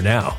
now.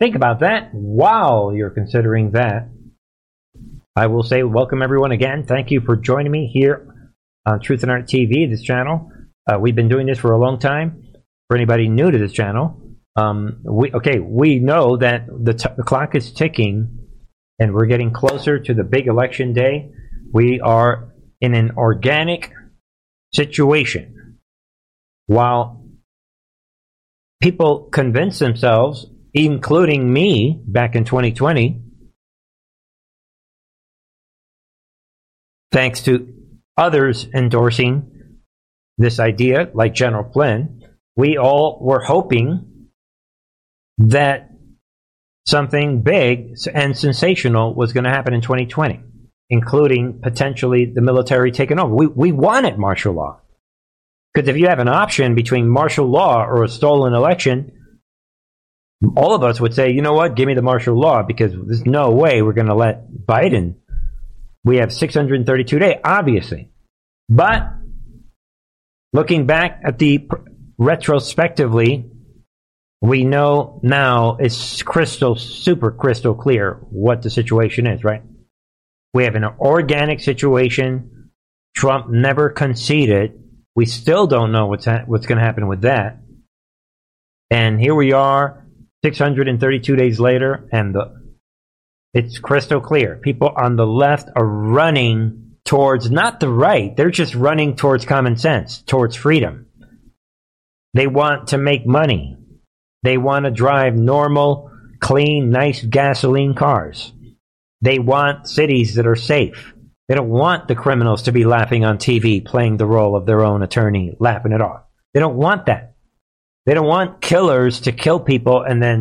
Think about that while you're considering that. I will say welcome, everyone, again. Thank you for joining me here on Truth and Art TV, this channel. We've been doing this for a long time. For anybody new to this channel, we know that the clock is ticking and we're getting closer to the big election day. We are in an organic situation. While people convince themselves, including me back in 2020, thanks to others endorsing this idea, like General Flynn, we all were hoping that something big and sensational was going to happen in 2020, including potentially the military taking over. We wanted martial law. Because if you have an option between martial law or a stolen election, all of us would say, you know what, give me the martial law, because there's no way we're going to let Biden. We have 632 days, obviously. But looking back at the retrospectively, we know now it's super crystal clear what the situation is, right? We have an organic situation. Trump never conceded. We still don't know what's going to happen with that. And here we are, 632 days later, and it's crystal clear. People on the left are running towards, not the right, they're just running towards common sense, towards freedom. They want to make money. They want to drive normal, clean, nice gasoline cars. They want cities that are safe. They don't want the criminals to be laughing on TV, playing the role of their own attorney, laughing it off. They don't want that. They don't want killers to kill people and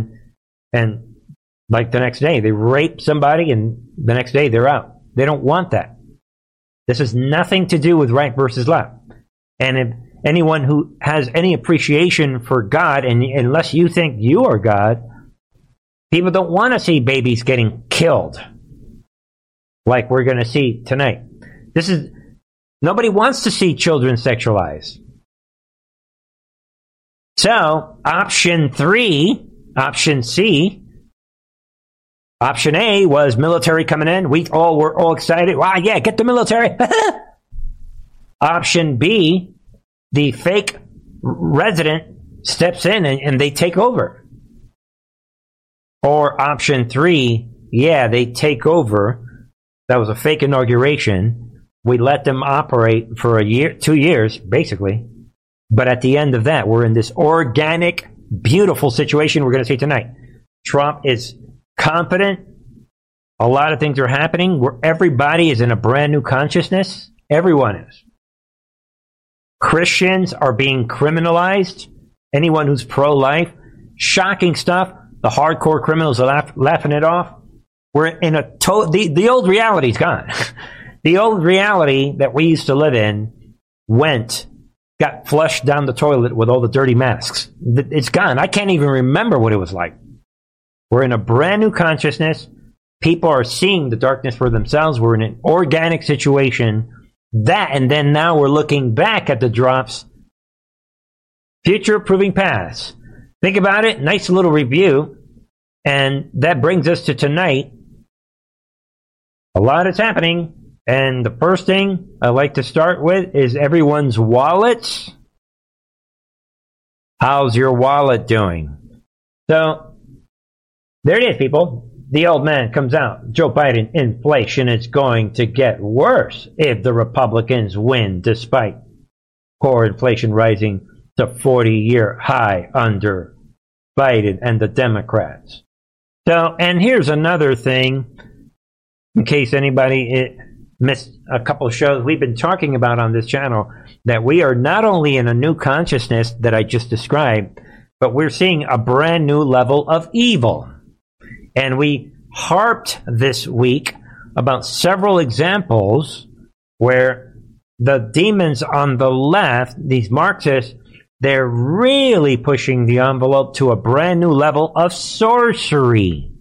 like the next day, they rape somebody and the next day they're out. They don't want that. This has nothing to do with right versus left. And if anyone who has any appreciation for God, and unless you think you are God, people don't want to see babies getting killed like we're going to see tonight. Nobody wants to see children sexualized. So, option A was military coming in. We all were all excited. Wow, yeah, get the military. Option B, the fake resident steps in and they take over. Or option 3, yeah, they take over. That was a fake inauguration. We let them operate for a year, 2 years, basically. But at the end of that, we're in this organic, beautiful situation we're going to see tonight. Trump is competent. A lot of things are happening where everybody is in a brand new consciousness. Everyone is. Christians are being criminalized. Anyone who's pro-life. Shocking stuff. The hardcore criminals are laughing it off. We're in a the old reality's gone. The old reality that we used to live in got flushed down the toilet with all the dirty masks. It's gone. I can't even remember what it was like. We're in a brand new consciousness. People are seeing the darkness for themselves. We're in an organic situation. And then now we're looking back at the drops. Future proving past. Think about it. Nice little review. And that brings us to tonight. A lot is happening. And the first thing I like to start with is everyone's wallets. How's your wallet doing? So, there it is, people. The old man comes out. Joe Biden, inflation is going to get worse if the Republicans win, despite core inflation rising to 40-year high under Biden and the Democrats. So, and here's another thing, in case anybody missed a couple of shows we've been talking about on this channel, that we are not only in a new consciousness that I just described, But we're seeing a brand new level of evil. And we harped this week about several examples where the demons on the left, these Marxists, they're really pushing the envelope to a brand new level of sorcery.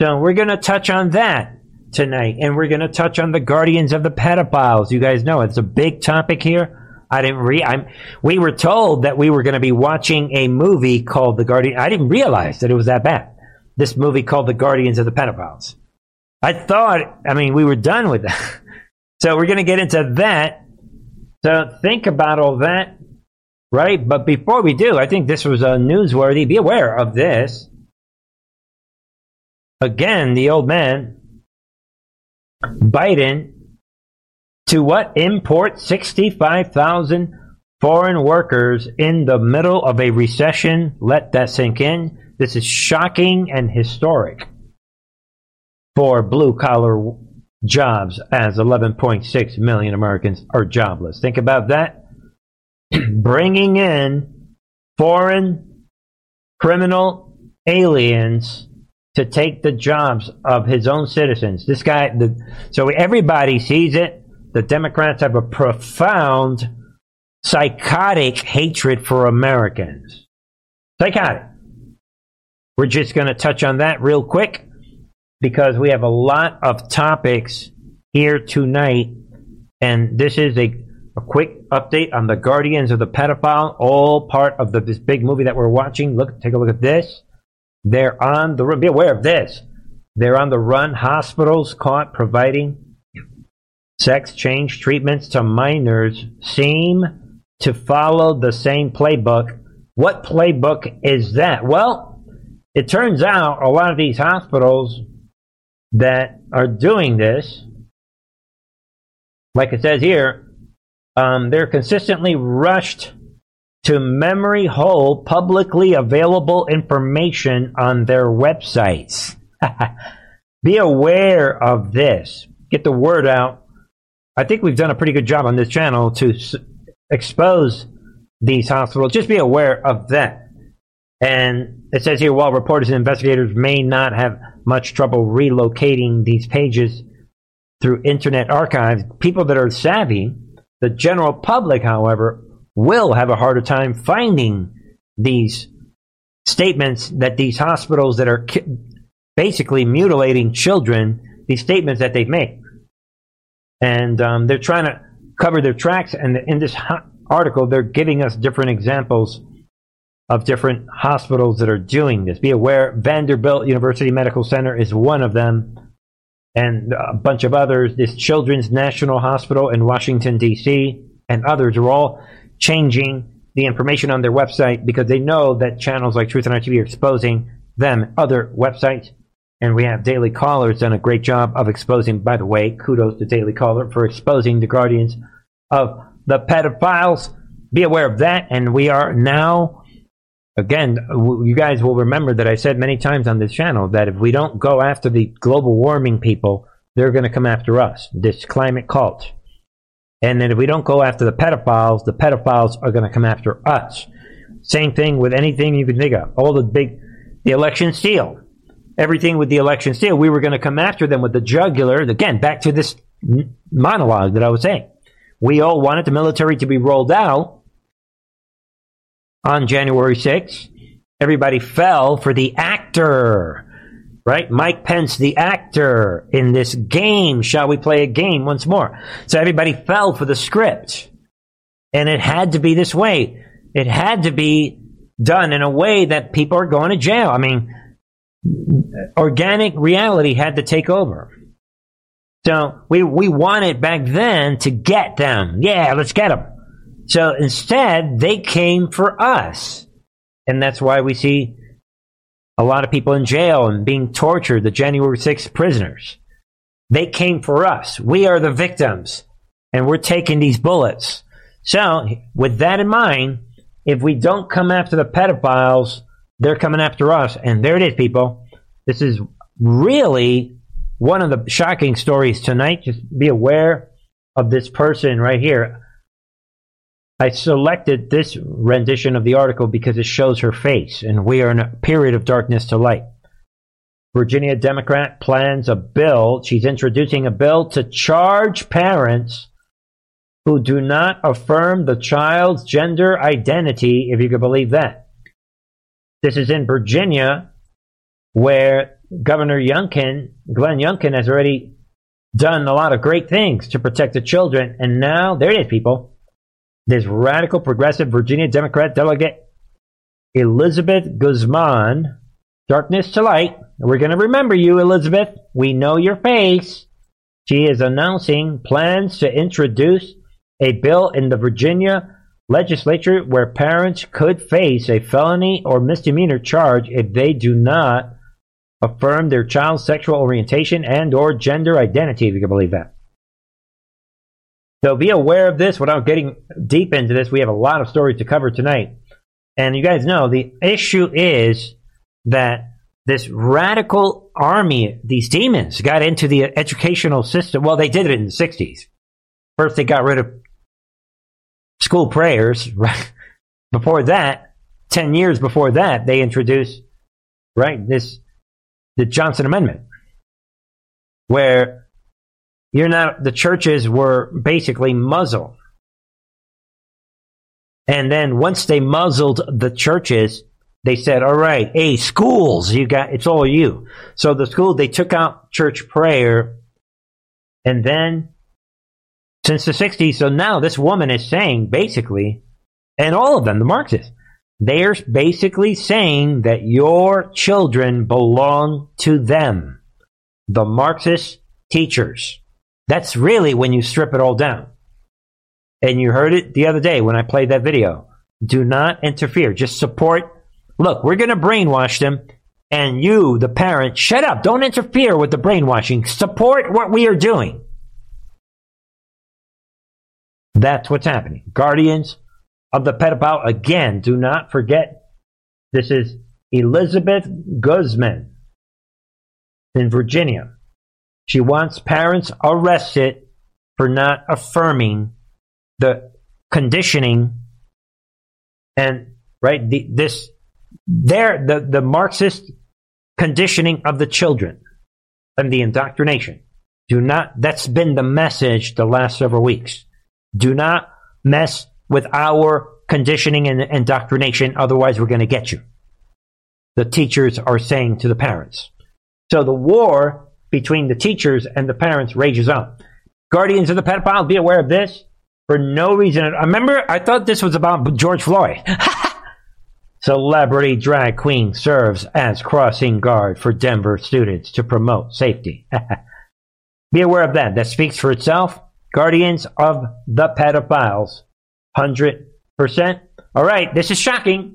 So we're going to touch on that tonight, and we're going to touch on the guardians of the pedophiles. You guys know it's a big topic here. We were told that we were going to be watching a movie called The Guardian. I didn't realize that it was that bad. This movie called The Guardians of the Pedophiles. We were done with that. So we're going to get into that. So think about all that. Right? But before we do, I think this was newsworthy. Be aware of this. Again, the old man, Biden, to what? Import 65,000 foreign workers in the middle of a recession. Let that sink in. This is shocking and historic for blue-collar jobs, as 11.6 million Americans are jobless. Think about that. Bringing in foreign criminal aliens to take the jobs of his own citizens. This guy, so everybody sees it. The Democrats have a profound psychotic hatred for Americans. Psychotic. We're just going to touch on that real quick because we have a lot of topics here tonight, and this is a quick update on the Guardians of the Pedophile, all part of this big movie that we're watching. Take a look at this. They're on the run. Be aware of this. They're on the run. Hospitals caught providing sex change treatments to minors seem to follow the same playbook. What playbook is that? Well, it turns out a lot of these hospitals that are doing this, like it says here, they're consistently rushed to memory hole publicly available information on their websites. Be aware of this. Get the word out. I think we've done a pretty good job on this channel to expose these hospitals. Just be aware of that. And it says here, while reporters and investigators may not have much trouble relocating these pages through internet archives, people that are savvy, the general public, however, will have a harder time finding these statements that these hospitals that are basically mutilating children, these statements that they've made. And they're trying to cover their tracks. And in this article, they're giving us different examples of different hospitals that are doing this. Be aware, Vanderbilt University Medical Center is one of them, and a bunch of others. This Children's National Hospital in Washington, D.C., and others are all changing the information on their website because they know that channels like Truth and Art TV are exposing them, other websites. And we have Daily Caller's done a great job of exposing, by the way, kudos to Daily Caller for exposing the guardians of the pedophiles. Be aware of that. And we are now, again, you guys will remember that I said many times on this channel that if we don't go after the global warming people, they're going to come after us, this climate cult. And then if we don't go after the pedophiles are going to come after us. Same thing with anything you can think of. All the election steal. Everything with the election steal. We were going to come after them with the jugular. Again, back to this monologue that I was saying. We all wanted the military to be rolled out on January 6th, everybody fell for the actor, right? Mike Pence, the actor in this game. Shall we play a game once more? So everybody fell for the script. And it had to be this way. It had to be done in a way that people are going to jail. I mean, organic reality had to take over. So we wanted back then to get them. Yeah, let's get them. So instead, they came for us. And that's why we see a lot of people in jail and being tortured, the January 6th prisoners. They came for us. We are the victims. And we're taking these bullets. So with that in mind, if we don't come after the pedophiles, they're coming after us. And there it is, people. This is really one of the shocking stories tonight. Just be aware of this person right here. I selected this rendition of the article because it shows her face, and we are in a period of darkness to light. Virginia Democrat plans a bill. She's introducing a bill to charge parents who do not affirm the child's gender identity, if you can believe that. This is in Virginia, where Governor Youngkin, Glenn Youngkin, has already done a lot of great things to protect the children. And now, there it is, people. This radical progressive Virginia Democrat delegate, Elizabeth Guzman, darkness to light. We're going to remember you, Elizabeth. We know your face. She is announcing plans to introduce a bill in the Virginia legislature where parents could face a felony or misdemeanor charge if they do not affirm their child's sexual orientation and or gender identity, if you can believe that. So be aware of this. Without getting deep into this, we have a lot of stories to cover tonight. And you guys know the issue is that this radical army, these demons, got into the educational system. Well, they did it in the 60s. First, they got rid of school prayers. Right? Before that, 10 years before that, they introduced the Johnson Amendment, where the churches were basically muzzled. And then once they muzzled the churches, they said, all right, hey, schools, it's all you. So the school, they took out church prayer. And then since the 60s, so now this woman is saying basically, and all of them, the Marxists, they're basically saying that your children belong to them, the Marxist teachers. That's really when you strip it all down. And you heard it the other day when I played that video. Do not interfere. Just support. Look, we're going to brainwash them, and you, the parent, shut up. Don't interfere with the brainwashing. Support what we are doing. That's what's happening. Guardians of the pedophile, again, do not forget, this is Elizabeth Guzman in Virginia. She wants parents arrested for not affirming the conditioning and, the Marxist conditioning of the children and the indoctrination. That's been the message the last several weeks. Do not mess with our conditioning and indoctrination, otherwise we're going to get you, the teachers are saying to the parents. So the war between the teachers and the parents rages on. Guardians of the pedophile, be aware of this. For no reason. I thought this was about George Floyd. Celebrity drag queen serves as crossing guard for Denver students to promote safety. Be aware of that. That speaks for itself. Guardians of the pedophiles. 100%. All right, this is shocking.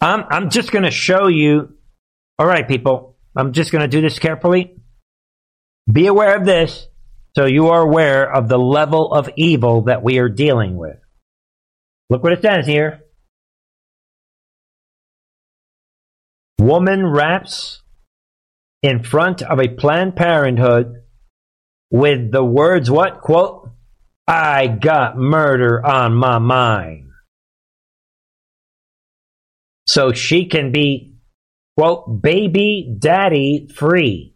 I'm just going to show you. All right, people. I'm just going to do this carefully. Be aware of this so you are aware of the level of evil that we are dealing with. Look what it says here. Woman raps in front of a Planned Parenthood with the words, what? Quote, I got murder on my mind. So she can be, quote, baby daddy free.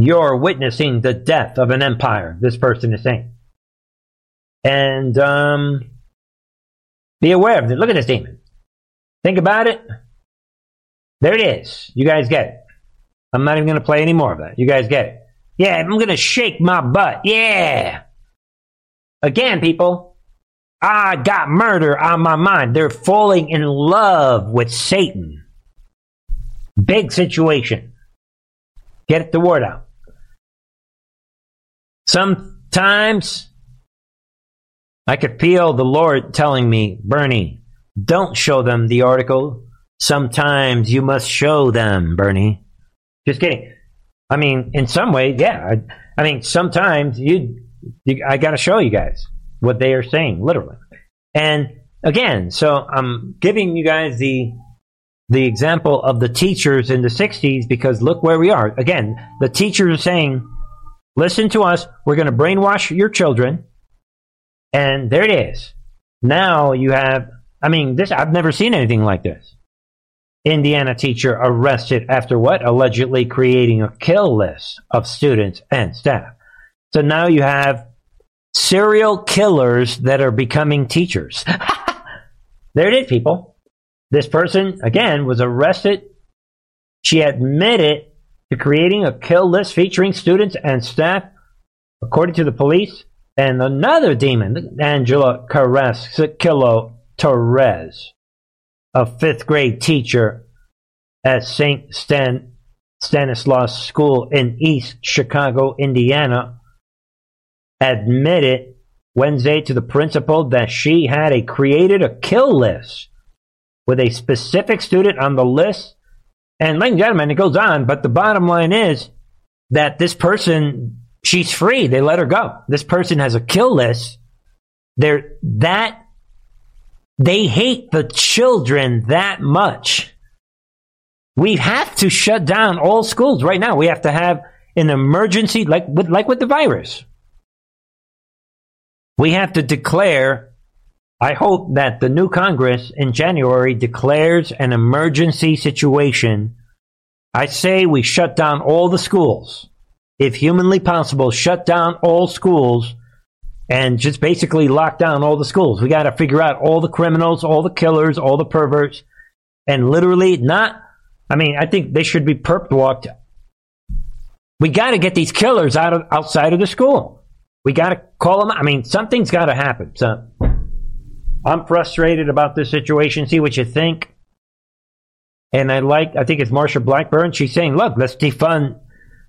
You're witnessing the death of an empire, this person is saying. And be aware of it. Look at this demon. Think about it. There it is. You guys get it. I'm not even going to play any more of that. You guys get it. Yeah, I'm going to shake my butt. Yeah. Again, people, I got murder on my mind. They're falling in love with Satan. Big situation. Get the word out. Sometimes I could feel the Lord telling me, Bernie, don't show them the article. Sometimes you must show them, Bernie. Just kidding. I mean, in some way, yeah. I mean, sometimes I got to show you guys what they are saying, literally. And again, so I'm giving you guys the example of the teachers in the 60s because look where we are. Again, the teachers are saying, Listen to us. We're going to brainwash your children. And there it is. Now you have, I mean, this, I've never seen anything like this. Indiana teacher arrested after what? Allegedly creating a kill list of students and staff. So now you have serial killers that are becoming teachers. There it is, people. This person, again, was arrested. She admitted to creating a kill list featuring students and staff, according to the police. And another demon, Angela Carrasquillo Torres, a fifth-grade teacher at St. Stanislaus School in East Chicago, Indiana, admitted Wednesday to the principal that she had created a kill list with a specific student on the list. And ladies and gentlemen, it goes on, but the bottom line is that this person, she's free. They let her go. This person has a kill list. They hate the children that much. We have to shut down all schools right now. We have to have an emergency, like with the virus. We have to declare, I hope that the new Congress in January declares an emergency situation. I say we shut down all the schools. If humanly possible, shut down all schools and just basically lock down all the schools. We got to figure out all the criminals, all the killers, all the perverts, and literally not, I mean, I think they should be perp walked. We got to get these killers outside of the school. We got to call them. I mean, something's got to happen. So I'm frustrated about this situation. See what you think. And I think it's Marsha Blackburn. She's saying, look, let's defund.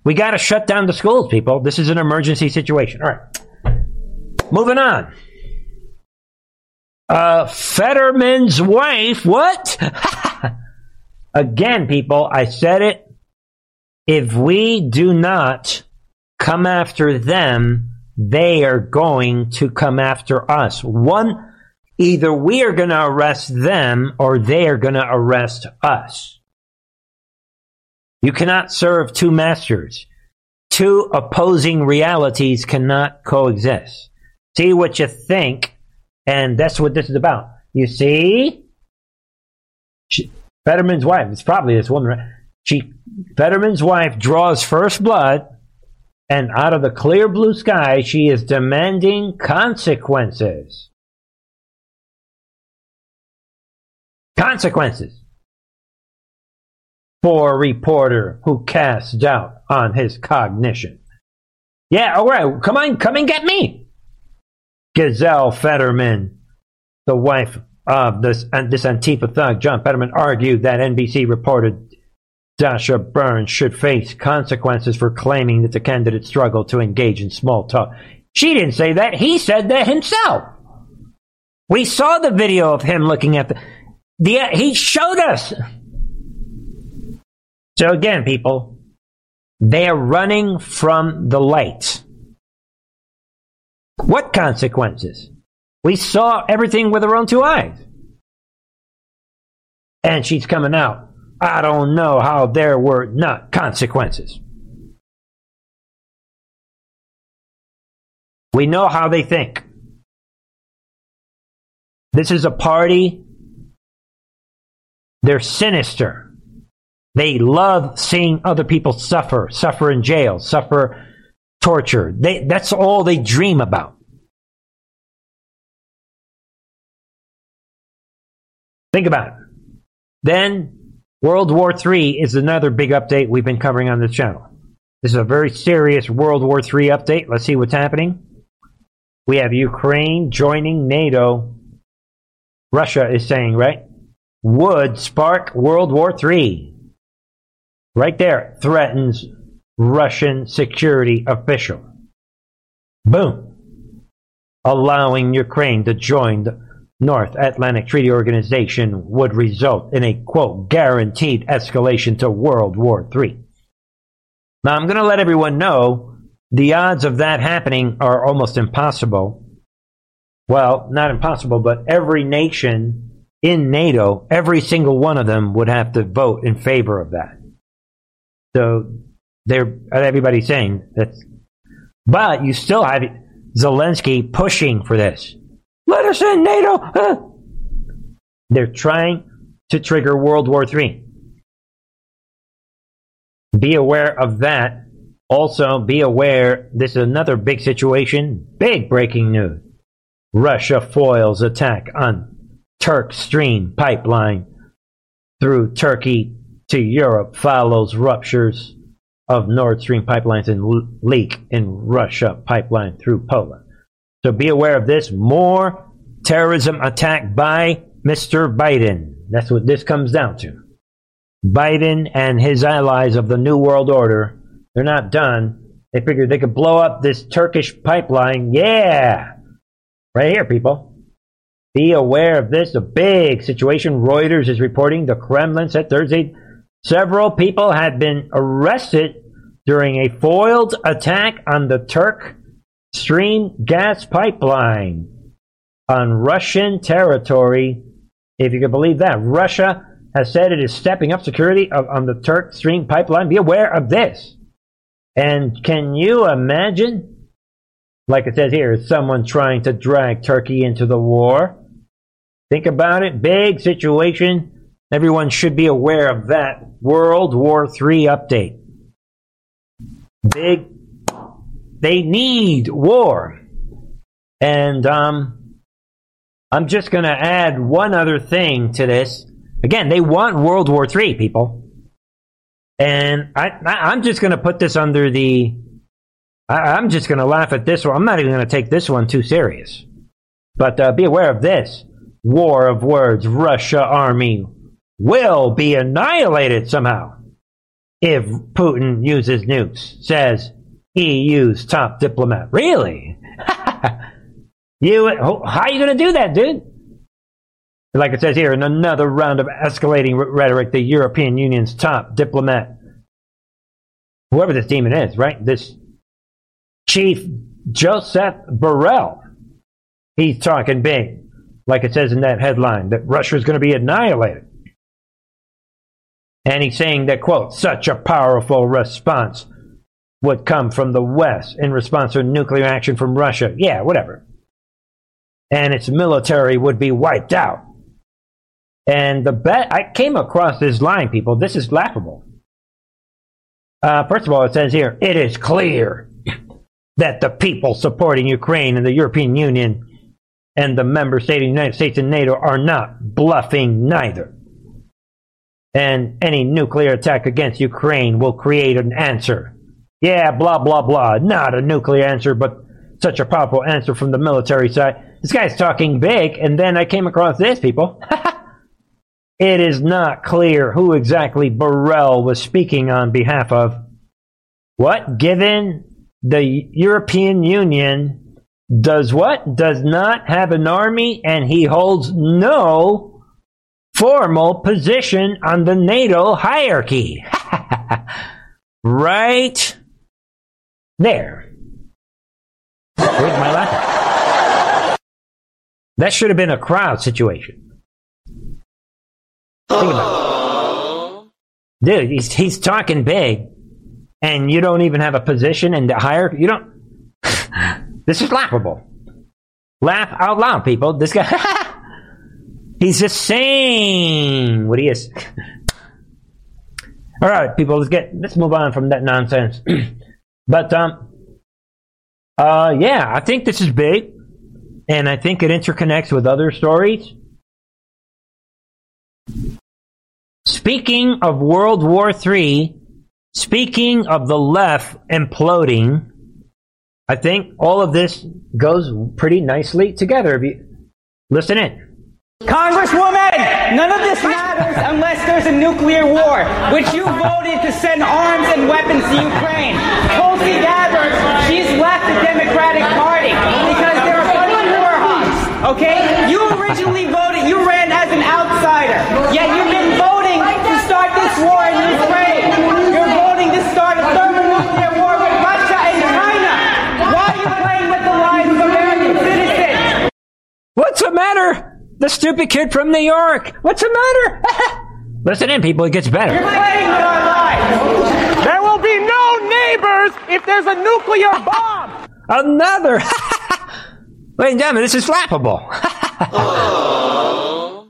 We got to shut down the schools, people. This is an emergency situation. All right. Moving on. Fetterman's wife. What? Again, people, I said it. If we do not come after them, they are going to come after us. One, either we are going to arrest them or they are going to arrest us. You cannot serve two masters. Two opposing realities cannot coexist. See what you think, and that's what this is about. You see? Fetterman's wife, it's probably this woman, right? Fetterman's wife draws first blood. And out of the clear blue sky, she is demanding consequences. Consequences for a reporter who casts doubt on his cognition. Yeah, all right, come on, come and get me. Giselle Fetterman, the wife of this Antifa thug, John Fetterman, argued that NBC reported Dasha Burns should face consequences for claiming that the candidate struggled to engage in small talk. She didn't say that. He said that himself. We saw the video of him looking at he showed us. So again, people, they are running from the light. What consequences? We saw everything with our own two eyes. And she's coming out. I don't know how there were not consequences. We know how they think. This is a party. They're sinister. They love seeing other people suffer in jail, suffer torture. That's all they dream about. Think about it. Then World War III is another big update we've been covering on this channel. This is a very serious World War III update. Let's see what's happening. We have Ukraine joining NATO. Russia is saying, right? Would spark World War III. Right there. Threatens Russian security official. Boom. Allowing Ukraine to join the North Atlantic Treaty Organization would result in a, quote, guaranteed escalation to World War III. Now, I'm going to let everyone know the odds of that happening are almost impossible. Well, not impossible, but every nation in NATO, every single one of them would have to vote in favor of that. So everybody's saying that's But you still have Zelensky pushing for this. Let us in, NATO! Huh? They're trying to trigger World War III. Be aware of that. Also, be aware, this is another big situation, big breaking news. Russia foils attack on Turk Stream pipeline through Turkey to Europe, follows ruptures of Nord Stream pipelines and leak in Russia pipeline through Poland. So be aware of this. More terrorism attack by Mr. Biden. That's what this comes down to. Biden and his allies of the New World Order, they're not done. They figured they could blow up this Turkish pipeline. Yeah! Right here, people. Be aware of this. A big situation. Reuters is reporting the Kremlin said Thursday several people had been arrested during a foiled attack on the Turk Stream gas pipeline on Russian territory. If you can believe that. Russia has said it is stepping up security on the Turk Stream pipeline. Be aware of this. And can you imagine? Like it says here, someone trying to drag Turkey into the war. Think about it. Big situation. Everyone should be aware of that. World War III update. Big. They need war. And I'm just going to add one other thing to this. Again, they want World War III, people. And I'm just going to put this under the... I'm just going to laugh at this one. I'm not even going to take this one too serious. But be aware of this. War of words. Russia army will be annihilated somehow if Putin uses nukes, says EU's top diplomat. Really? How are you going to do that, dude? Like it says here, in another round of escalating rhetoric, the European Union's top diplomat, whoever this demon is, right? This Chief Joseph Borrell, he's talking big, like it says in that headline, that Russia's going to be annihilated. And he's saying that, quote, such a powerful response would come from the West in response to nuclear action from Russia. Yeah, whatever. And its military would be wiped out. And I came across this line, people. This is laughable. First of all, it says here, it is clear that the people supporting Ukraine and the European Union and the member state of the United States and NATO are not bluffing neither. And any nuclear attack against Ukraine will create an answer. Yeah, blah, blah, blah. Not a nuclear answer, but such a powerful answer from the military side. This guy's talking big, and then I came across this, people. It is not clear who exactly Borrell was speaking on behalf of. What? Given the European Union does what? Does not have an army, and he holds no formal position on the NATO hierarchy. Right there. Where's my laptop? That should have been a crowd situation. Think about it. Dude, he's talking big, and you don't even have a position in the hierarchy. You don't. This is laughable. Laugh out loud, people. This guy, he's just saying what he is. All right, people, let's move on from that nonsense. But yeah, I think this is big. And I think it interconnects with other stories. Speaking of World War III, speaking of the left imploding, I think all of this goes pretty nicely together. If you listen in. Congresswoman, none of this matters unless there's a nuclear war, which you voted to send arms and weapons to Ukraine. Tulsi Gabbard, she's left the Democratic Party because there are okay? You originally voted, you ran as an outsider, yet you've been voting to start this war in Ukraine. You're voting to start a thermonuclear war with Russia and China. Why are you playing with the lives of American citizens? What's the matter? The stupid kid from New York. What's the matter? Listen in, people, it gets better. You're playing with our lives. There will be no neighbors if there's a nuclear bomb. Another. Ladies and gentlemen, this is flappable.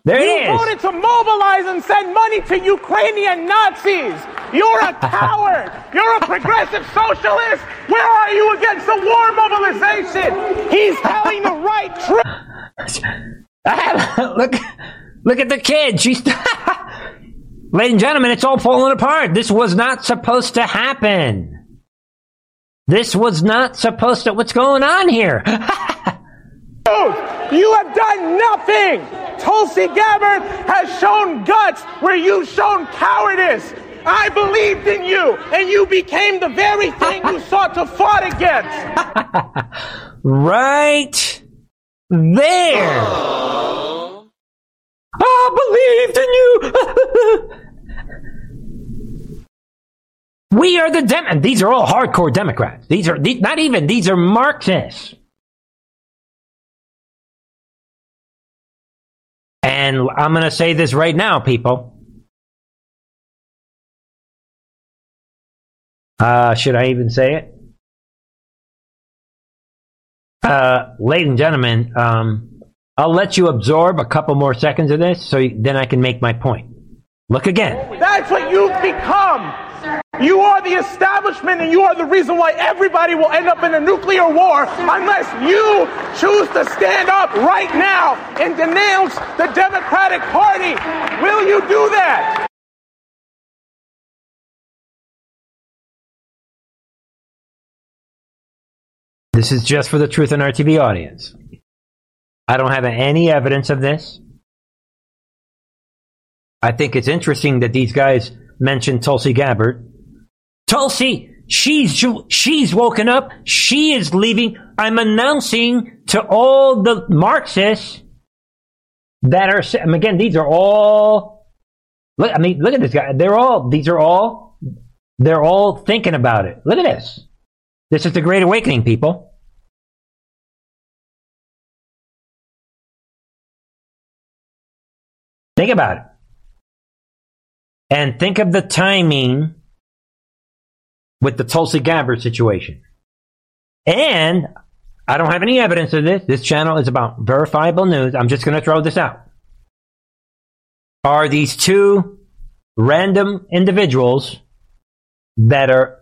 There it is. You voted to mobilize and send money to Ukrainian Nazis. You're a coward. You're a progressive socialist. Where are you against the war mobilization? He's telling the right truth. Look at the kid. She's. Ladies and gentlemen, it's all falling apart. This was not supposed to happen. This was not supposed to. What's going on here? You have done nothing. Tulsi Gabbard has shown guts where you've shown cowardice. I believed in you, and you became the very thing you sought to fight against. Right there. I believed in you. We are the Democrats. These are all hardcore Democrats. These are Marxists. And I'm going to say this right now, people. Should I even say it? Ladies and gentlemen, I'll let you absorb a couple more seconds of this, then I can make my point. Look again. That's what you've become. You are the establishment, and you are the reason why everybody will end up in a nuclear war unless you choose to stand up right now and denounce the Democratic Party. Will you do that? This is just for the Truth and Art TV audience. I don't have any evidence of this. I think it's interesting that these guys mentioned Tulsi Gabbard. Tulsi, she's woken up. She is leaving. I'm announcing to all the Marxists that are. And again, these are all. Look at this guy. They're all thinking about it. Look at this. This is the Great Awakening, people. Think about it. And think of the timing with the Tulsi Gabbard situation. And I don't have any evidence of this. This channel is about verifiable news. I'm just going to throw this out. Are these two random individuals that are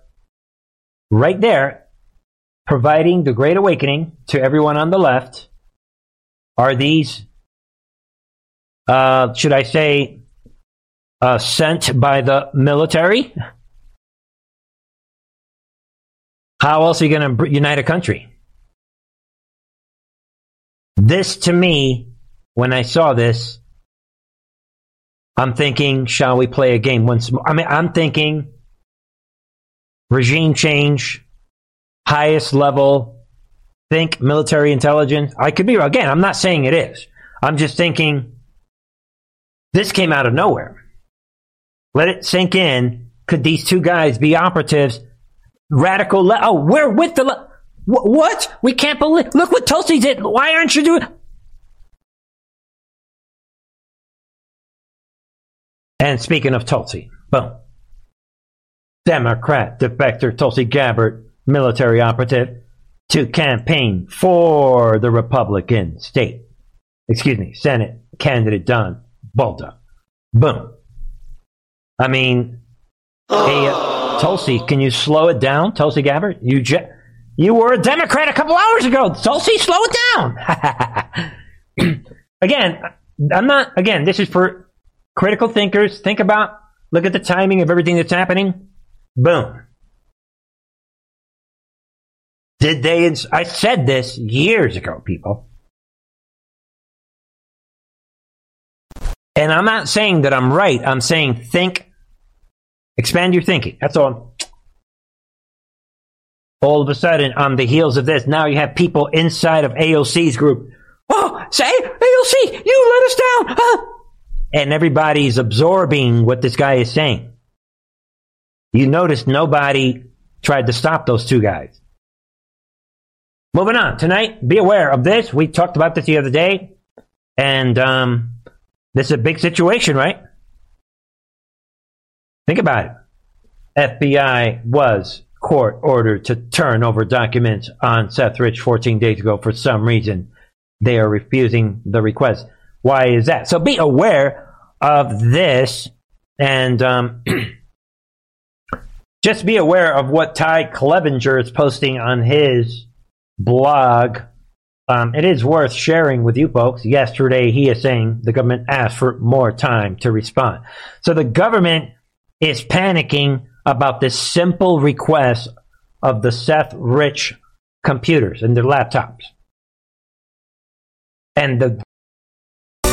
right there providing the Great Awakening to everyone on the left? Are these, should I say, sent by the military? How else are you going to unite a country? This, to me, when I saw this, I'm thinking, shall we play a game once more? I mean, I'm thinking regime change, highest level, think military intelligence. I could be wrong. Again, I'm not saying it is. I'm just thinking this came out of nowhere. Let it sink in. Could these two guys be operatives? Radical left. Oh, we're with the left. What? We can't believe. Look what Tulsi did. Why aren't you doing? And speaking of Tulsi, boom. Democrat defector Tulsi Gabbard, military operative, to campaign for the Republican Senate candidate Don Balda. Boom. I mean, hey, Tulsi, can you slow it down, Tulsi Gabbard? You were a Democrat a couple hours ago. Tulsi, slow it down. Again, this is for critical thinkers. Look at the timing of everything that's happening. Boom. I said this years ago, people. And I'm not saying that I'm right. I'm saying expand your thinking. That's all. All of a sudden, on the heels of this, now you have people inside of AOC's group. Oh, say, AOC, you let us down. Huh? And everybody's absorbing what this guy is saying. You notice nobody tried to stop those two guys. Moving on. Tonight, be aware of this. We talked about this the other day. And, this is a big situation, right? Think about it. FBI was court ordered to turn over documents on Seth Rich 14 days ago. For some reason, they are refusing the request. Why is that? So be aware of this, and just be aware of what Ty Clevenger is posting on his blog. It is worth sharing with you folks. Yesterday, he is saying the government asked for more time to respond. So the government is panicking about this simple request of the Seth Rich computers and their laptops. And the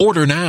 Order now.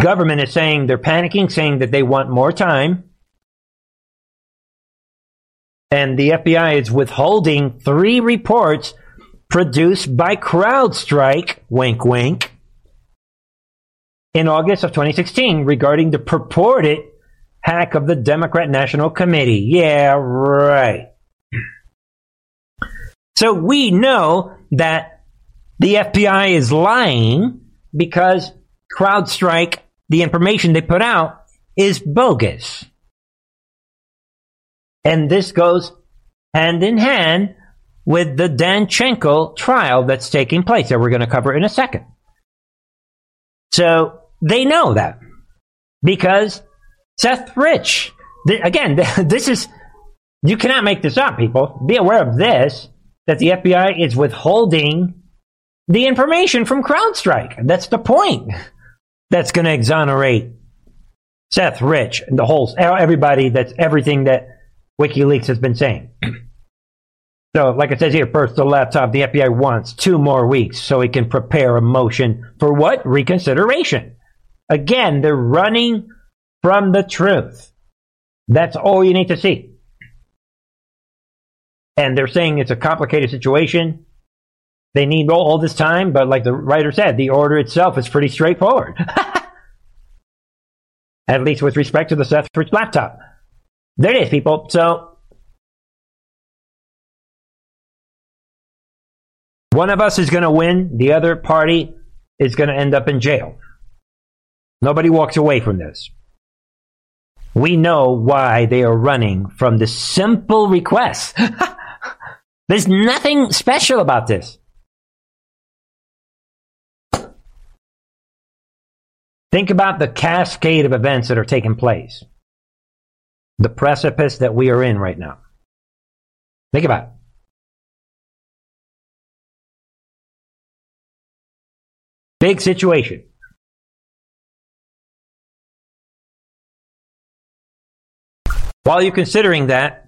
Government is saying they're panicking, saying that they want more time. And the FBI is withholding 3 reports produced by CrowdStrike, wink, wink, in August of 2016 regarding the purported hack of the Democrat National Committee. Yeah, right. So we know that the FBI is lying because CrowdStrike, the information they put out, is bogus. And this goes hand in hand with the Danchenko trial that's taking place that we're going to cover in a second. So they know that because Seth Rich, again, this is, you cannot make this up, people. Be aware of this. That the FBI is withholding the information from CrowdStrike. That's the point. That's going to exonerate Seth Rich and the whole everybody. That's everything that WikiLeaks has been saying. So, like it says here, personal laptop, the FBI wants 2 more weeks so it can prepare a motion for what? Reconsideration. Again, they're running from the truth. That's all you need to see. And they're saying it's a complicated situation. They need all this time, but like the writer said, the order itself is pretty straightforward. At least with respect to the Seth Rich laptop. There it is, people. So, one of us is going to win. The other party is going to end up in jail. Nobody walks away from this. We know why they are running from this simple request. There's nothing special about this. Think about the cascade of events that are taking place. The precipice that we are in right now. Think about it. Big situation. While you're considering that,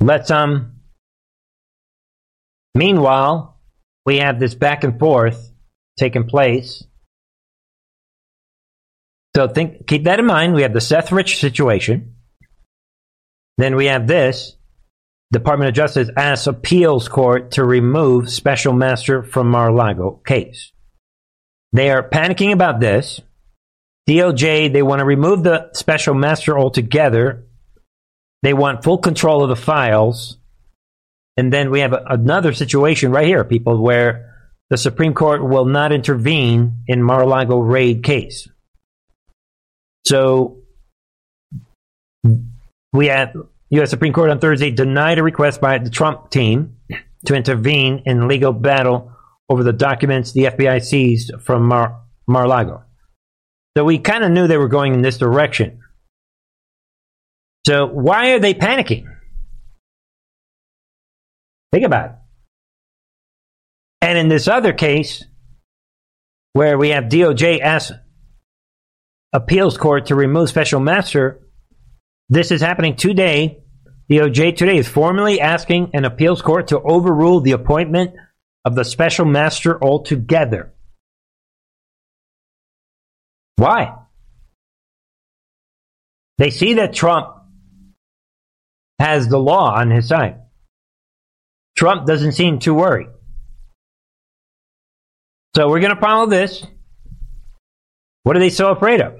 let's, meanwhile, we have this back and forth taking place. So keep that in mind. We have the Seth Rich situation. Then we have this. Department of Justice asks appeals court to remove special master from Mar-a-Lago case. They are panicking about this. DOJ, they want to remove the special master altogether. They want full control of the files. And then we have another situation right here, people, where the Supreme Court will not intervene in Mar-a-Lago raid case. So we had U.S. Supreme Court on Thursday denied a request by the Trump team to intervene in legal battle over the documents the FBI seized from Mar-a-Lago. So we kind of knew they were going in this direction. So why are they panicking? Think about it. And in this other case, where we have DOJ ask appeals court to remove special master, this is happening today. DOJ today is formally asking an appeals court to overrule the appointment of the special master altogether. Why? They see that Trump has the law on his side. Trump doesn't seem too worried. So we're going to follow this. What are they so afraid of?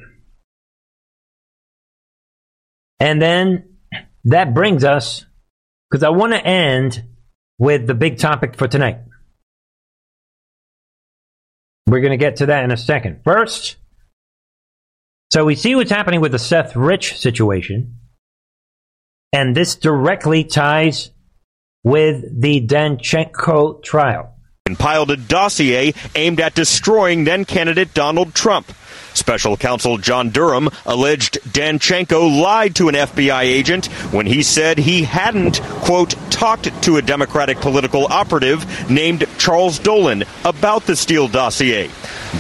And then that brings us, because I want to end with the big topic for tonight. We're going to get to that in a second. First, so we see what's happening with the Seth Rich situation. And this directly ties with the Danchenko trial. Compiled a dossier aimed at destroying then-candidate Donald Trump. Special counsel John Durham alleged Danchenko lied to an FBI agent when he said he hadn't, quote, talked to a Democratic political operative named Charles Dolan about the Steele dossier.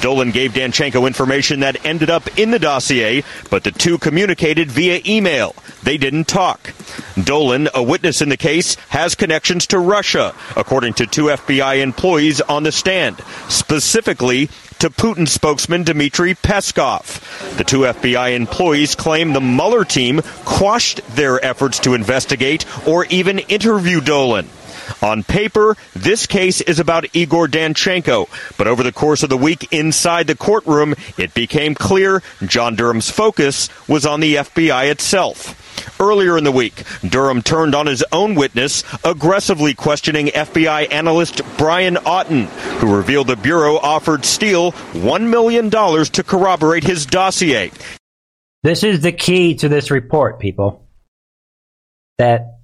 Dolan gave Danchenko information that ended up in the dossier, but the two communicated via email. They didn't talk. Dolan, a witness in the case, has connections to Russia, according to two FBI employees on the stand, specifically to Putin spokesman Dmitry Peskov. The two FBI employees claim the Mueller team quashed their efforts to investigate or even interview Dolan. On paper, this case is about Igor Danchenko, but over the course of the week inside the courtroom, it became clear John Durham's focus was on the FBI itself. Earlier in the week, Durham turned on his own witness, aggressively questioning FBI analyst Brian Auten, who revealed the Bureau offered Steele $1 million to corroborate his dossier. This is the key to this report, people. That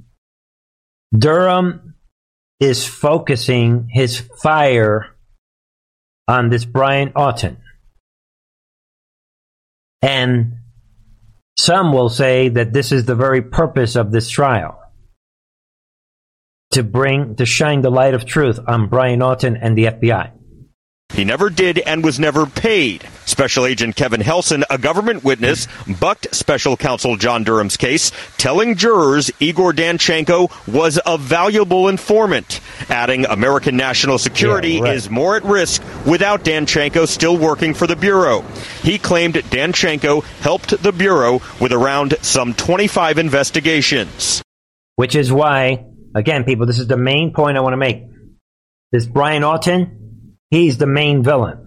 Durham is focusing his fire on this Brian Auten. And some will say that this is the very purpose of this trial. To shine the light of truth on Brian Auten and the FBI. He never did and was never paid. Special Agent Kevin Helson, a government witness, bucked Special Counsel John Durham's case, telling jurors Igor Danchenko was a valuable informant, adding American national security is more at risk without Danchenko still working for the Bureau. He claimed Danchenko helped the Bureau with around some 25 investigations. Which is why, again, people, this is the main point I want to make. This Brian Auten, he's the main villain.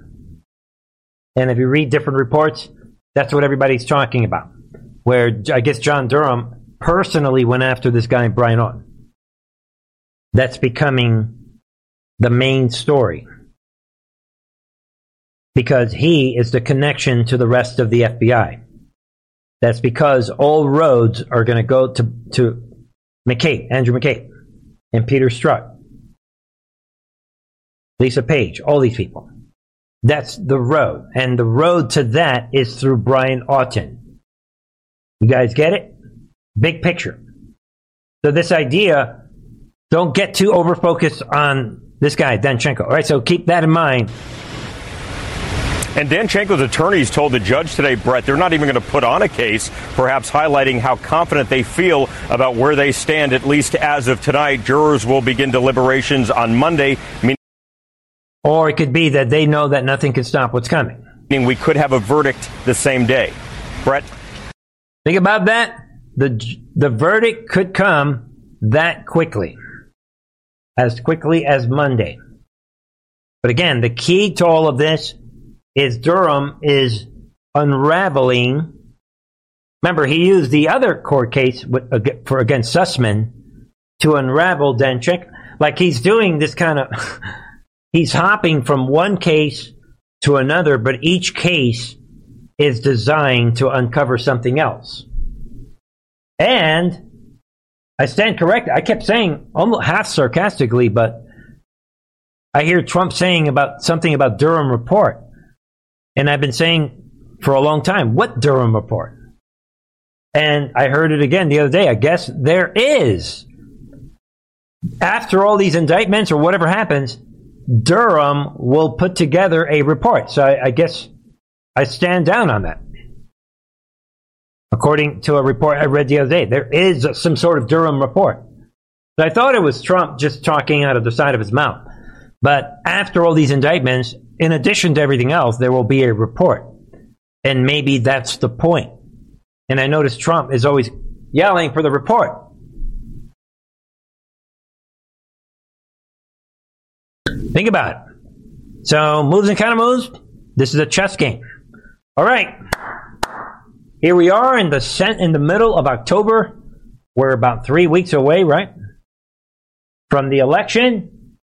And if you read different reports, that's what everybody's talking about. Where I guess John Durham personally went after this guy, Brian Auten. That's becoming the main story. Because he is the connection to the rest of the FBI. That's because all roads are going to go to McCabe, Andrew McCabe, and Peter Strzok. Lisa Page, all these people. That's the road. And the road to that is through Brian Auten. You guys get it? Big picture. So this idea, don't get too over-focused on this guy, Danchenko. All right, so keep that in mind. And Danchenko's attorneys told the judge today, Brett, they're not even going to put on a case, perhaps highlighting how confident they feel about where they stand, at least as of tonight. Jurors will begin deliberations on Monday. Or it could be that they know that nothing can stop what's coming. Meaning we could have a verdict the same day. Brett? Think about that. The verdict could come that quickly. As quickly as Monday. But again, the key to all of this is Durham is unraveling. Remember, he used the other court case against Sussman to unravel Danchenko. Like he's doing this kind of... He's hopping from one case to another, but each case is designed to uncover something else. And I stand corrected. I kept saying, almost half sarcastically, but I hear Trump saying about something about Durham report. And I've been saying for a long time, what Durham report? And I heard it again the other day. I guess there is. After all these indictments or whatever happens, Durham will put together a report. So I guess I stand down on that. According to a report I read the other day, there is some sort of Durham report. But I thought it was Trump just talking out of the side of his mouth. But after all these indictments, in addition to everything else, there will be a report. And maybe that's the point. And I noticed Trump is always yelling for the report. Think about it. So, moves and counter moves. This is a chess game. All right. Here we are in the middle of October. We're about 3 weeks away, right? From the election.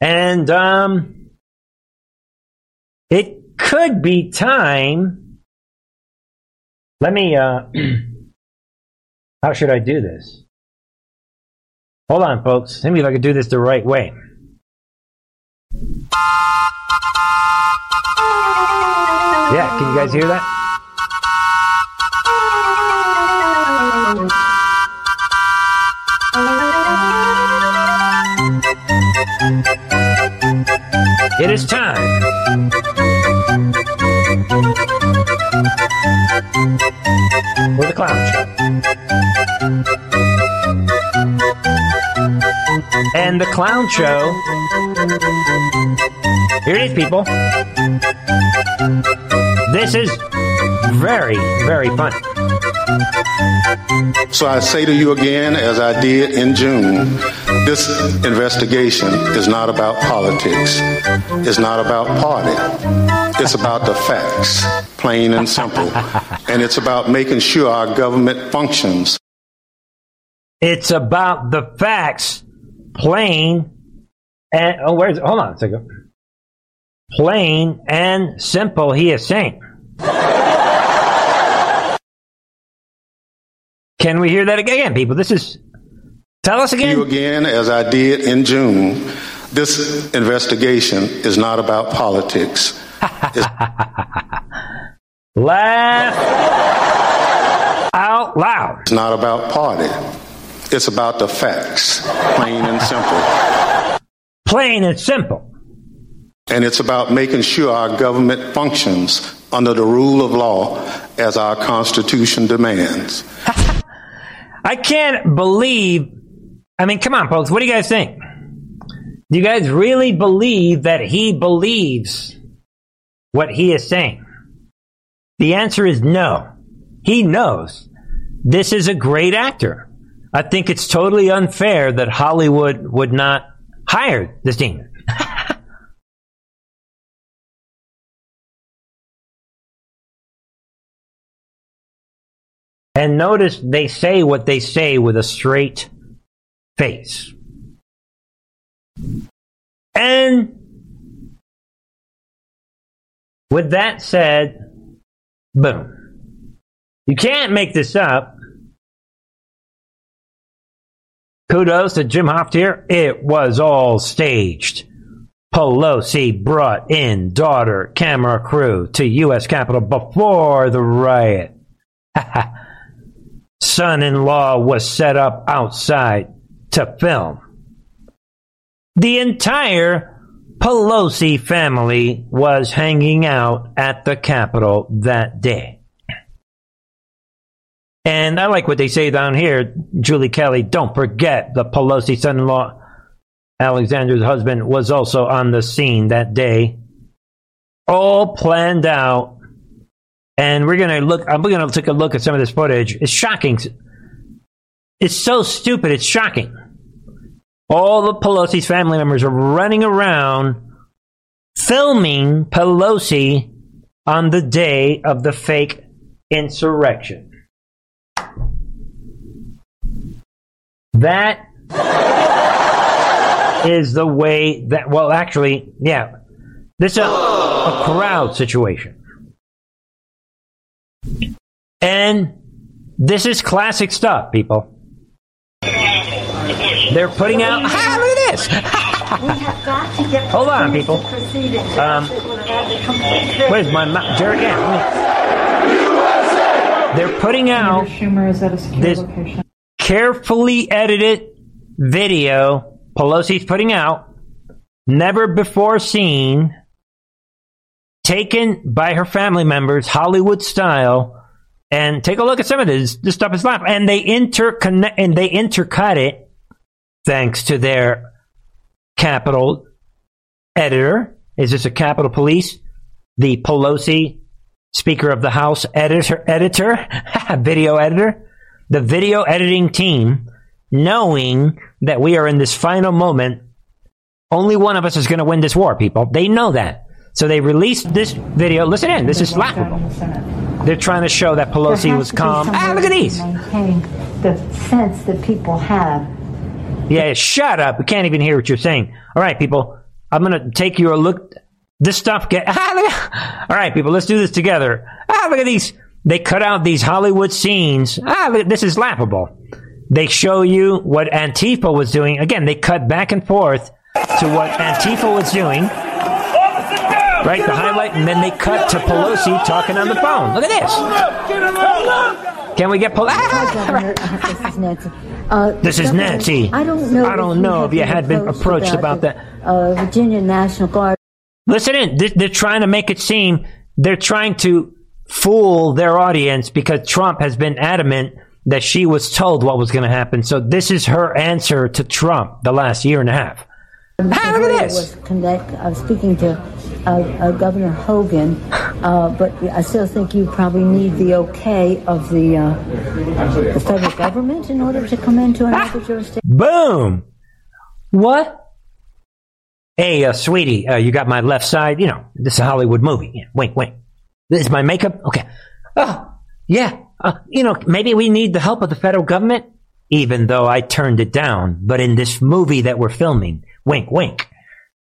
And it could be time. Let me, how should I do this? Hold on, folks. Let me see if I can do this the right way. Yeah, can you guys hear that? It is time. For the clown show. And the clown show. Here it is, people. This is very, very fun. So I say to you again, as I did in June, this investigation is not about politics. It's not about party. It's about the facts, plain and simple. And it's about making sure our government functions. It's about the facts, plain and... Oh, where's... Hold on a second. Plain and simple, he is saying. Can we hear that again, people? This is... Tell us again. You again, as I did in June, this investigation is not about politics. Laugh out loud. It's not about party. It's about the facts. Plain and simple. Plain and simple. And it's about making sure our government functions under the rule of law as our Constitution demands. I can't believe. I mean, come on, folks. What do you guys think? Do you guys really believe that he believes what he is saying? The answer is no. He knows this is a great actor. I think it's totally unfair that Hollywood would not hire this demon. And notice they say what they say with a straight face. And with that said, boom. You can't make this up. Kudos to Jim Hoftier. It was all staged. Pelosi brought in daughter camera crew to U.S. Capitol before the riot. Son-in-law was set up outside to film. The entire Pelosi family was hanging out at the Capitol that day. And I like what they say down here, Julie Kelly, don't forget the Pelosi son-in-law, Alexander's husband, was also on the scene that day. All planned out. And we're going to look, I'm going to take a look at some of this footage. It's shocking. It's so stupid, it's shocking. All the Pelosi's family members are running around filming Pelosi on the day of the fake insurrection. That is the way that, well, actually, yeah, this is a crowd situation. And this is classic stuff, people. They're putting out... Ah, look at this! Hold on, people. Where's my mouth? Jerry again. They're putting out this carefully edited video Pelosi's putting out, never before seen, taken by her family members, Hollywood style. And take a look at some of this. This stuff is live. And they intercut it, thanks to their Capitol editor. Is this a Capitol Police? The Pelosi, Speaker of the House editor, video editor, the video editing team, knowing that we are in this final moment. Only one of us is going to win this war, people. They know that. So they released this video. Listen in. This is laughable. They're trying to show that Pelosi was calm. Ah, look at these. The sense that people have. Yeah, shut up. We can't even hear what you're saying. All right, people. I'm going to take you a look. This stuff get... Ah, all right, people. Let's do this together. Ah, look at these. They cut out these Hollywood scenes. Ah, look, this is laughable. They show you what Antifa was doing. Again, they cut back and forth to what Antifa was doing. Right, the highlight, and then they cut to Pelosi talking on the phone. Look at this. Can we get Pelosi? Ah! This is Nancy. I don't know if you had been approached about that. Virginia National Guard. Listen in. They're trying to make it seem they're trying to fool their audience because Trump has been adamant that she was told what was going to happen. So this is her answer to Trump the last year and a half. Ah, look at this. I was speaking to Governor Hogan, but I still think you probably need the okay of the federal government in order to come into another jurisdiction. Boom! What? Hey, sweetie, you got my left side? You know, this is a Hollywood movie. Yeah, wait. This is my makeup? Okay. Oh, yeah. You know, maybe we need the help of the federal government, even though I turned it down. But in this movie that we're filming... Wink, wink.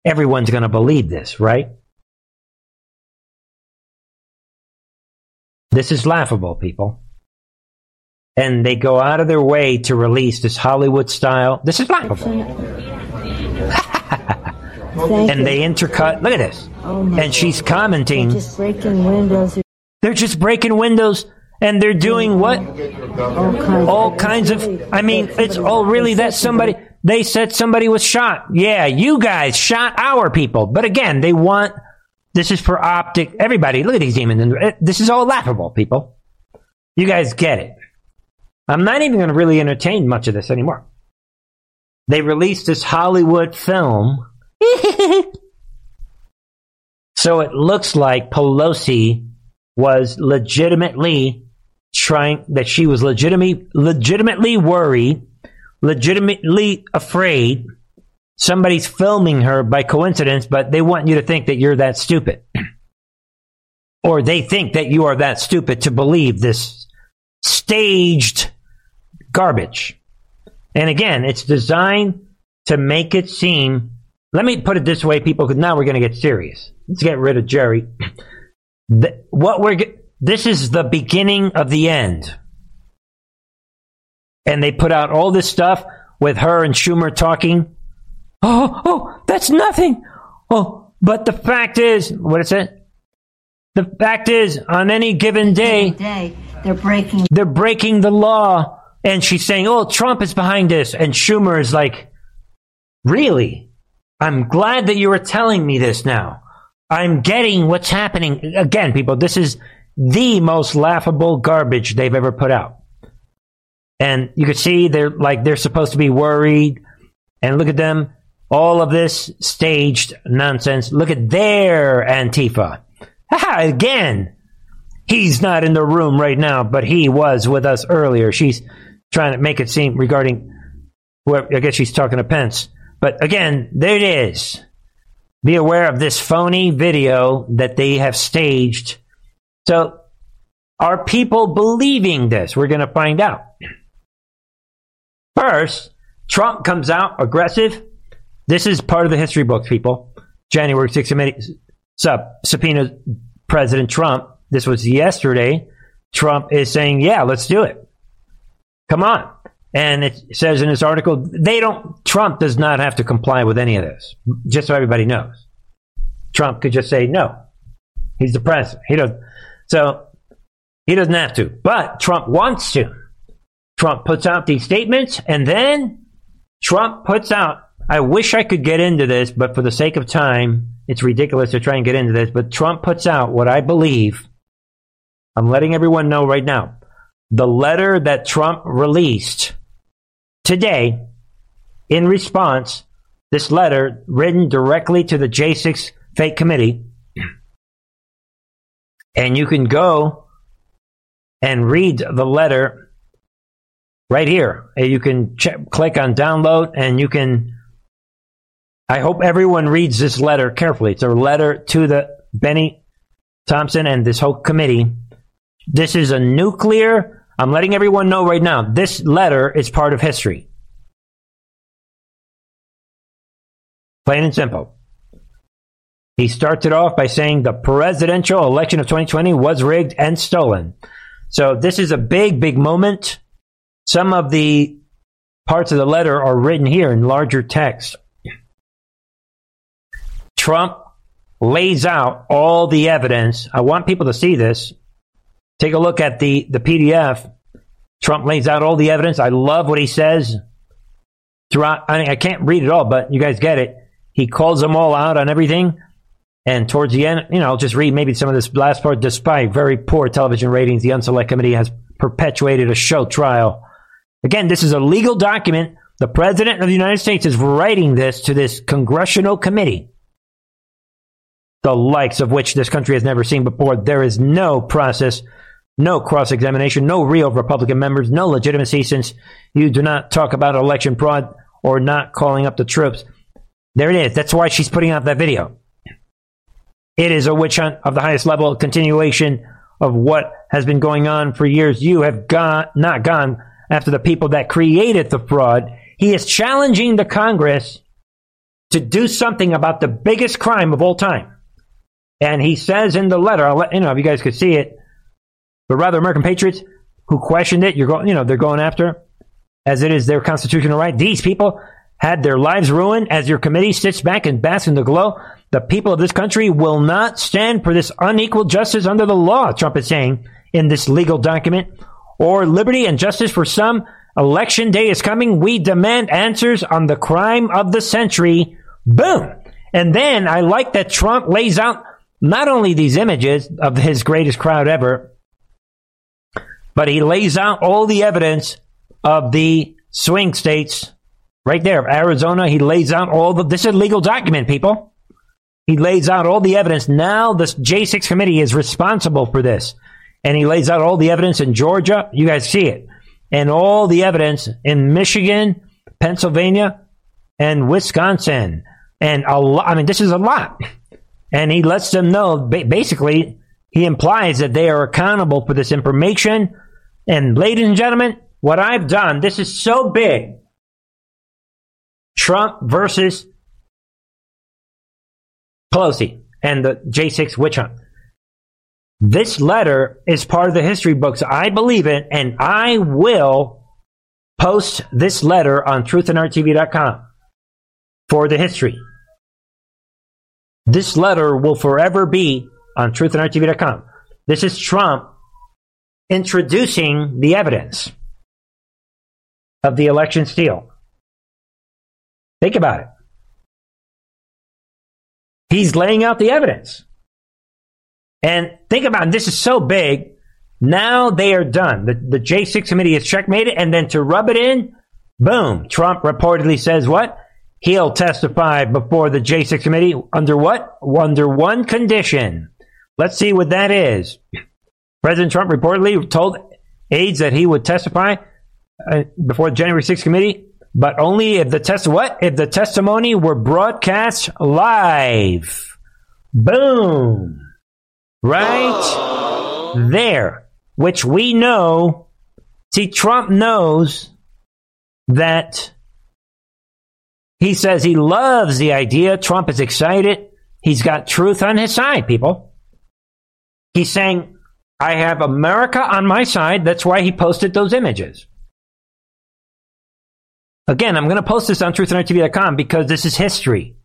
Everyone's going to believe this, right? This is laughable, people. And they go out of their way to release this Hollywood style. This is laughable. And they intercut. Look at this. And she's commenting. They're just breaking windows. And they're doing what? All kinds of... I mean, it's all really that somebody... They said somebody was shot. Yeah, you guys shot our people. But again, they want, this is for optic. Everybody, look at these demons. This is all laughable, people. You guys get it. I'm not even going to really entertain much of this anymore. They released this Hollywood film. So it looks like Pelosi was legitimately trying, that she was legitimately worried, legitimately afraid somebody's filming her by coincidence, but they want you to think that you're that stupid. Or they think that you are that stupid to believe this staged garbage. And again, it's designed to make it seem, let me put it this way, people, because now we're going to get serious. Let's get rid of Jerry. This is the beginning of the end. And they put out all this stuff with her and Schumer talking. Oh, that's nothing. Oh, but the fact is, what is it? The fact is, on any given day they're breaking the law. And she's saying, oh, Trump is behind this. And Schumer is like, really? I'm glad that you were telling me this now. I'm getting what's happening. Again, people, this is the most laughable garbage they've ever put out. And you can see they're supposed to be worried. And look at them. All of this staged nonsense. Look at their Antifa. Again, he's not in the room right now, but he was with us earlier. She's trying to make it seem regarding whoever, I guess she's talking to Pence. But again, there it is. Be aware of this phony video that they have staged. So are people believing this? We're going to find out. First, Trump comes out aggressive. This is part of the history books, people. January 6th committee subpoena President Trump. This was yesterday. Trump is saying, yeah, let's do it. Come on. And it says in this article, Trump does not have to comply with any of this. Just so everybody knows. Trump could just say no. He's the president. He doesn't have to. But Trump wants to. Trump puts out these statements, and then Trump puts out, I wish I could get into this, but for the sake of time, it's ridiculous to try and get into this, but Trump puts out what I believe, I'm letting everyone know right now, the letter that Trump released today in response, this letter written directly to the J6 fake committee, and you can go and read the letter right here. You can click on download, and you can, I hope everyone reads this letter carefully. It's a letter to the Benny Thompson and this whole committee. This is a nuclear. I'm letting everyone know right now. This letter is part of history. Plain and simple. He started off by saying the presidential election of 2020 was rigged and stolen. So this is a big, big moment. Some of the parts of the letter are written here in larger text. Trump lays out all the evidence. I want people to see this. Take a look at the PDF. Trump lays out all the evidence. I love what he says throughout. I mean, I can't read it all, but you guys get it. He calls them all out on everything. And towards the end, I'll just read maybe some of this last part. Despite very poor television ratings, the Unselect Committee has perpetuated a show trial. Again, this is a legal document. The President of the United States is writing this to this congressional committee, the likes of which this country has never seen before. There is no process, no cross-examination, no real Republican members, no legitimacy since you do not talk about election fraud or not calling up the troops. There it is. That's why she's putting out that video. It is a witch hunt of the highest level, a continuation of what has been going on for years. You have not gone after the people that created the fraud. He is challenging the Congress to do something about the biggest crime of all time. And he says in the letter, I'll let you know if you guys could see it, but rather American patriots who questioned it, they're going after, as it is their constitutional right. These people had their lives ruined. As your committee sits back and basks in the glow, the people of this country will not stand for this unequal justice under the law, Trump is saying in this legal document, or liberty and justice for some Election day is coming. We demand answers on the crime of the century. Boom. And then I like that Trump lays out not only these images of his greatest crowd ever, but he lays out all the evidence of the swing states right there. Arizona, he lays out all the, this is a legal document, people. He lays out all the evidence. Now this J6 committee is responsible for this. And he lays out all the evidence in Georgia. You guys see it. And all the evidence in Michigan, Pennsylvania, and Wisconsin. And a lot, I mean, this is a lot. And he lets them know, basically, he implies that they are accountable for this information. And ladies and gentlemen, what I've done, this is so big. Trump versus Pelosi and the J6 witch hunt. This letter is part of the history books. I believe it, and I will post this letter on truthandarttv.com for the history. This letter will forever be on truthandarttv.com. This is Trump introducing the evidence of the election steal. Think about it. He's laying out the evidence. And think about it. This is so big. Now they are done. The J6 committee has checkmated. And then to rub it in, boom. Trump reportedly says what? He'll testify before the J6 committee. Under what? Under one condition. Let's see what that is. President Trump reportedly told aides that he would testify before the January 6th committee. But only if the If the testimony were broadcast live. Boom. Right there. Which we know. See, Trump knows that he says he loves the idea. Trump is excited. He's got truth on his side, people. He's saying, I have America on my side. That's why he posted those images. Again, I'm going to post this on truthandarttv.com because this is history.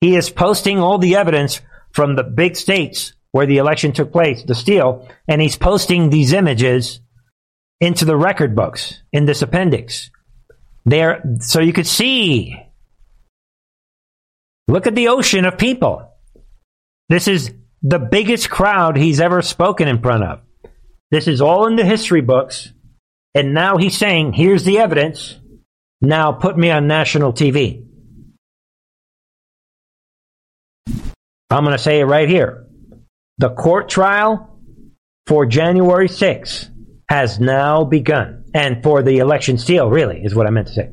He is posting all the evidence from the big states where the election took place, the steal, and he's posting these images into the record books in this appendix. There, so you could see. Look at the ocean of people. This is the biggest crowd he's ever spoken in front of. This is all in the history books, and now he's saying, here's the evidence. Now put me on national TV. I'm going to say it right here. The court trial for January 6th has now begun. And for the election steal, really, is what I meant to say.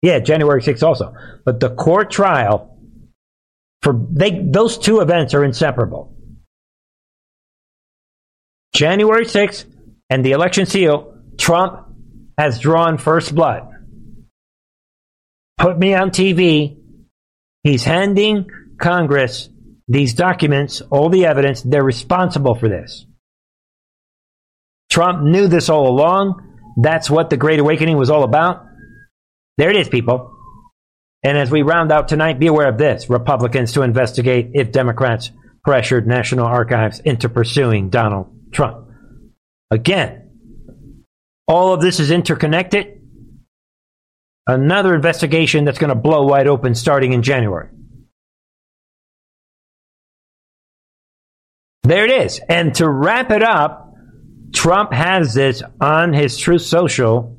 Yeah, January 6th also. But the court trial, those two events are inseparable. January 6th and the election steal, Trump has drawn first blood. Put me on TV. He's handing Congress these documents, all the evidence. They're responsible for this. Trump knew this all along. That's what the Great Awakening was all about. There it is, people. And as we round out tonight, be aware of this. Republicans to investigate if Democrats pressured National Archives into pursuing Donald Trump. Again, all of this is interconnected. Another investigation that's going to blow wide open starting in January. There it is. And to wrap it up, Trump has this on his Truth Social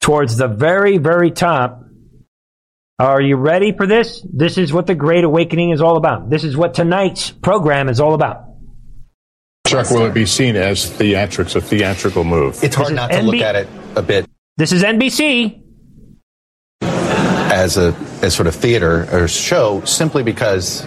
towards the very, very top. Are you ready for this? This is what the Great Awakening is all about. This is what tonight's program is all about. Chuck, will it be seen as theatrics, a theatrical move? It's hard not to look at it a bit. This is NBC. As sort of theater or show, simply because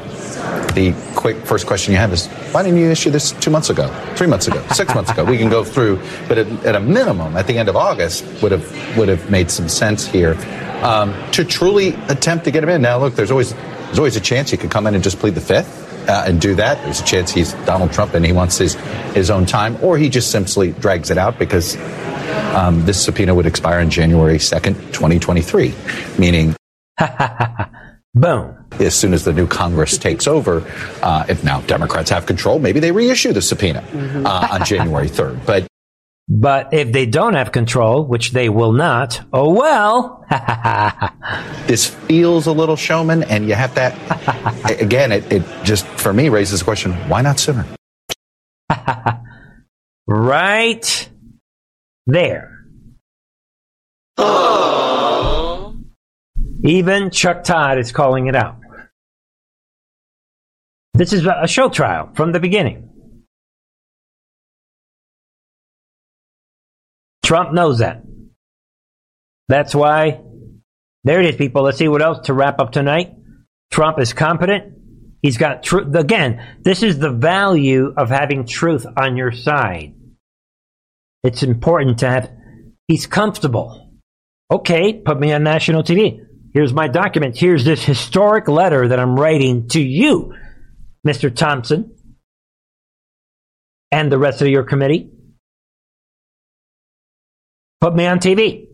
the quick first question you have is, why didn't you issue this 2 months ago, 3 months ago, 6 months ago? We can go through, but at a minimum, at the end of August, would have made some sense here to truly attempt to get him in. Now, look, there's always a chance he could come in and just plead the fifth and do that. There's a chance he's Donald Trump and he wants his own time, or he just simply drags it out because this subpoena would expire on January 2nd, 2023, meaning boom. As soon as the new Congress takes over, if now Democrats have control, maybe they reissue the subpoena on January 3rd. But But if they don't have control, which they will not, oh well. This feels a little showman, and you have that. Again, it just, for me, raises the question, why not sooner? Right there. Oh. Even Chuck Todd is calling it out. This is a show trial from the beginning. Trump knows that. That's why, there it is, people. Let's see what else to wrap up tonight. Trump is competent. He's got truth. Again, this is the value of having truth on your side. It's important to have. He's comfortable. Okay, put me on national TV. Here's my document. Here's this historic letter that I'm writing to you, Mr. Thompson, and the rest of your committee. Put me on TV.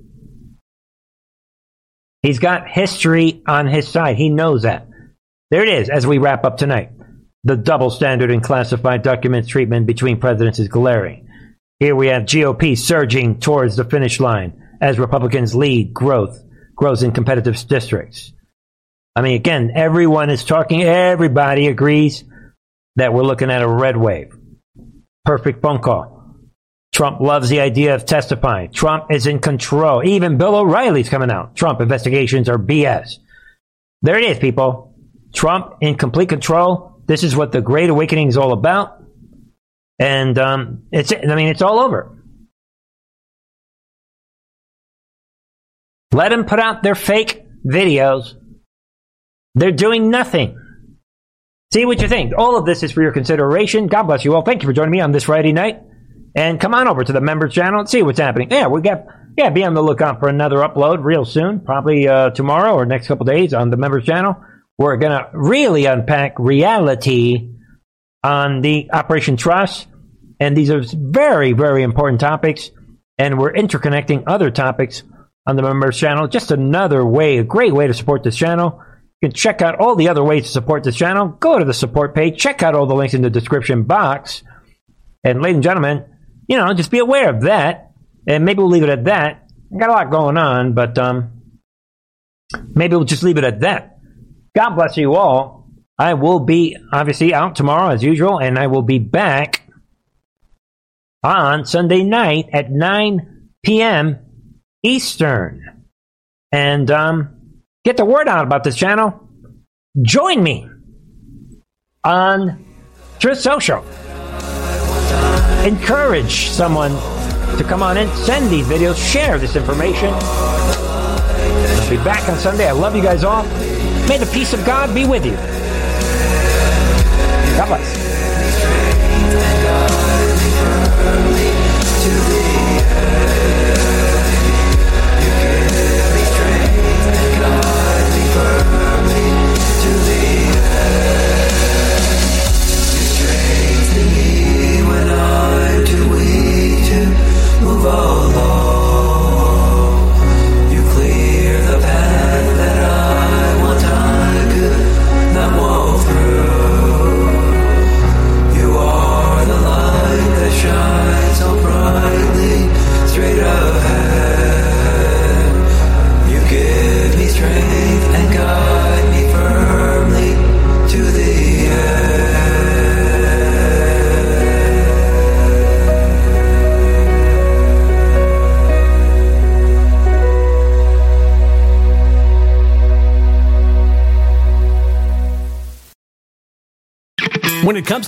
He's got history on his side. He knows that. There it is, as we wrap up tonight. The double standard in classified documents treatment between presidents is glaring. Here we have GOP surging towards the finish line as Republicans lead growth in competitive districts. I mean, again, everyone is talking. Everybody agrees that we're looking at a red wave. Perfect phone call. Trump loves the idea of testifying. Trump is in control. Even Bill O'Reilly's coming out. Trump investigations are BS. There it is, people. Trump in complete control. This is what the Great Awakening is all about. And it's all over. Let them put out their fake videos. They're doing nothing. See what you think. All of this is for your consideration. God bless you all. Thank you for joining me on this Friday night. And come on over to the members channel and see what's happening. Yeah, be on the lookout for another upload real soon, probably tomorrow or next couple days on the members channel. We're going to really unpack reality on the Operation Trust. And these are very, very important topics. And we're interconnecting other topics on the members channel. Just another way, a great way to support this channel. You can check out all the other ways to support this channel. Go to the support page. Check out all the links in the description box. And ladies and gentlemen, just be aware of that, and maybe we'll leave it at that. I got a lot going on, but maybe we'll just leave it at that. God bless you all. I will be, obviously, out tomorrow as usual, and I will be back on Sunday night at 9 p.m. Eastern. And get the word out about this channel. Join me on Truth Social. Encourage someone to come on in, send these videos, share this information. I'll be back on Sunday. I love you guys all. May the peace of God be with you. God bless. When it comes